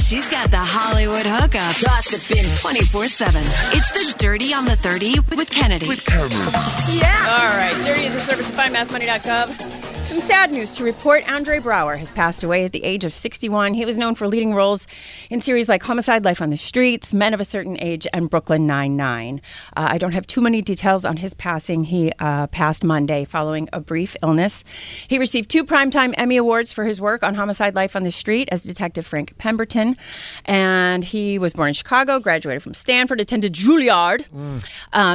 She's got the Hollywood hookup, gossiping 24/7. It's the Dirty on the 30 with Kennedy. Yeah. All right. Dirty is a service of FindMassMoney.gov. Some sad news to report. Andre Braugher has passed away at the age of 61. He was known for leading roles in series like Homicide Life on the Street, Men of a Certain Age, and Brooklyn 99. I don't have too many details on his passing. He passed Monday following a brief illness. He received 2 Primetime Emmy Awards for his work on Homicide Life on the Street as Detective Frank Pemberton. And he was born in Chicago, graduated from Stanford, attended Juilliard.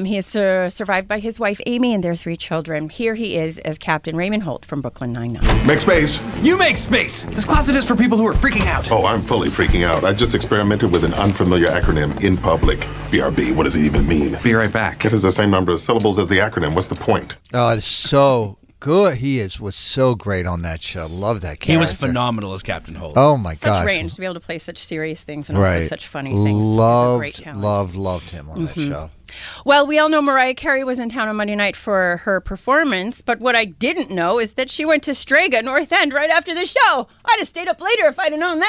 He is survived by his wife, Amy, and their 3 children. Here he is as Captain Raymond Holt from Brooklyn 99. Make space. You make space. This closet is for people who are freaking out. Oh, I'm fully freaking out. I just experimented with an unfamiliar acronym in public. BRB. What does it even mean? Be right back. It is the same number of syllables as the acronym. What's the point? Oh, it's so good. He was so great on that show. Love that character. He was phenomenal as Captain Holt. Oh, my gosh. Such range to be able to play such serious things and also such funny things. Loved him on that show. Well, we all know Mariah Carey was in town on Monday night for her performance, but what I didn't know is that she went to Strega, North End, right after the show. I'd have stayed up later if I'd have known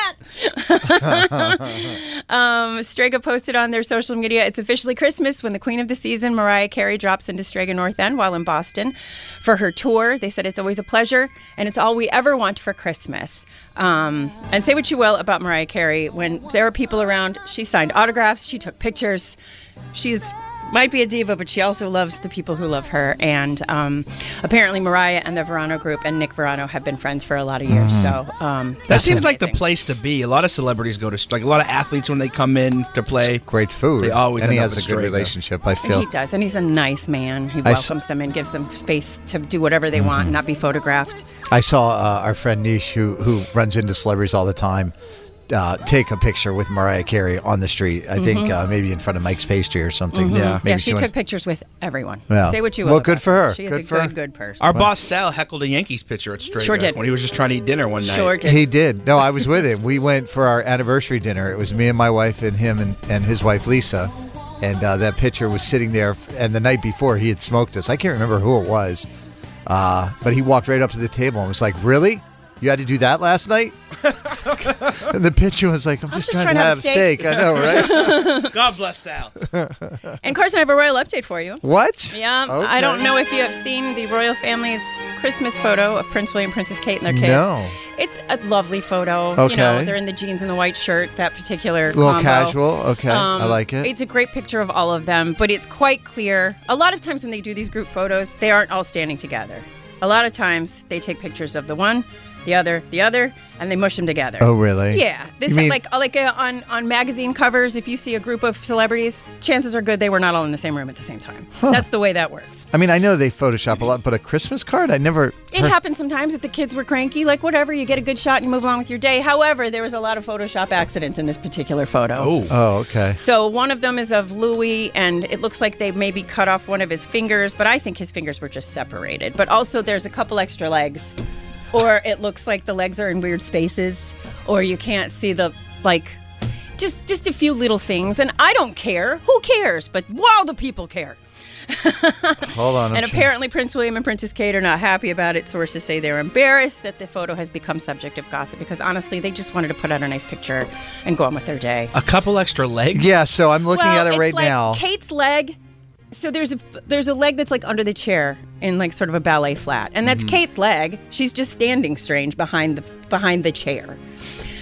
that. Strega posted on their social media, "It's officially Christmas when the queen of the season, Mariah Carey, drops into Strega, North End while in Boston for her tour. They said it's always a pleasure, and it's all we ever want for Christmas." And say what you will about Mariah Carey, when there were people around, she signed autographs, she took pictures. She's might be a diva, but she also loves the people who love her. And apparently Mariah and the Verano group and Nick Verano have been friends for a lot of years. So that seems like the place to be. A lot of celebrities go to, like a lot of athletes when they come in to play. It's great food. They always and he has a good relationship, I feel. And he does. And he's a nice man. He welcomes them and gives them space to do whatever they want and not be photographed. I saw our friend Nish, who runs into celebrities all the time, take a picture with Mariah Carey on the street. I think maybe in front of Mike's Pastry or something. Yeah, maybe she took pictures with everyone. Yeah. Say what you will. Well, good for her. She is a good person. Our boss Sal heckled a Yankees pitcher at Strega when he was just trying to eat dinner one night. Sure did. He did. No, I was with him. We went for our anniversary dinner. It was me and my wife and him and his wife Lisa. And that pitcher was sitting there. And the night before, he had smoked us. I can't remember who it was. But he walked right up to the table and was like, "Really? You had to do that last night?" And the pitcher was like, I'm just trying to have a steak. I know, right? God bless Sal. And Carson, I have a royal update for you. What? Yeah. Okay. I don't know if you have seen the royal family's Christmas photo of Prince William, Princess Kate, and their kids. No. It's a lovely photo. Okay. You know, they're in the jeans and the white shirt, that particular combo. A little casual. Okay. I like it. It's a great picture of all of them, but it's quite clear. A lot of times when they do these group photos, they aren't all standing together. A lot of times they take pictures of the one, the other, and they mush them together. Oh, really? Yeah. This is on magazine covers, if you see a group of celebrities, chances are good they were not all in the same room at the same time. Huh. That's the way that works. I mean, I know they Photoshop a lot, but a Christmas card? I never... It happened sometimes if the kids were cranky. Like, whatever, you get a good shot and you move along with your day. However, there was a lot of Photoshop accidents in this particular photo. Oh, okay. So one of them is of Louis, and it looks like they maybe cut off one of his fingers, but I think his fingers were just separated. But also, there's a couple extra legs. Or it looks like the legs are in weird spaces, or you can't see the, like, just a few little things. And I don't care. Who cares? But wow, the people care. Hold on. And apparently Prince William and Princess Kate are not happy about it. Sources say they're embarrassed that the photo has become subject of gossip because, honestly, they just wanted to put out a nice picture and go on with their day. A couple extra legs? Yeah, so I'm looking at it right now. Kate's leg... So there's a leg that's like under the chair in like sort of a ballet flat, and that's Kate's leg. She's just standing strange behind the chair.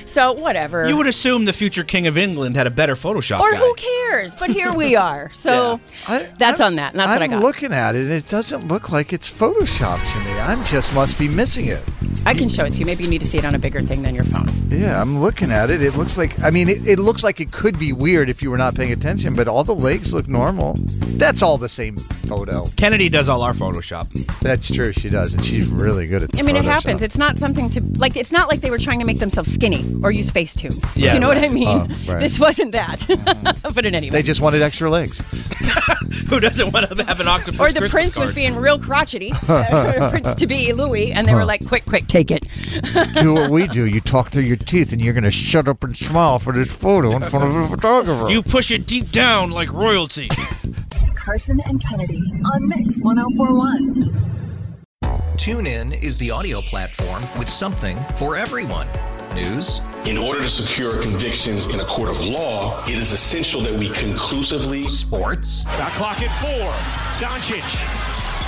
So whatever. You would assume the future King of England had a better Photoshop guy. Who cares? But here we are. So that's on that. And that's what I got. I'm looking at it, and it doesn't look like it's Photoshopped to me. I just must be missing it. I can show it to you. Maybe you need to see it on a bigger thing than your phone. Yeah, I'm looking at it. It looks like, I mean, it looks like it could be weird if you were not paying attention, but all the legs look normal. That's all the same photo. Kennedy does all our Photoshop. That's true. She does. And she's really good at the Photoshop. I mean, it happens. It's not something to, like, it's not like they were trying to make themselves skinny or use Facetune. Yeah, do you know what I mean? Right. This wasn't that. But in any way. They just wanted extra legs. Who doesn't want to have an octopus Or the Christmas prince card? Was being real crotchety. Prince-to-be, Louis. And they were like, quick, take it. Do what we do. You talk through your teeth and you're going to shut up and smile for this photo in front of the photographer. You push it deep down like royalty. Carson and Kennedy on Mix 104.1. TuneIn is the audio platform with something for everyone. News. In order to secure convictions in a court of law, it is essential that we conclusively. Sports. The clock at 4. Doncic.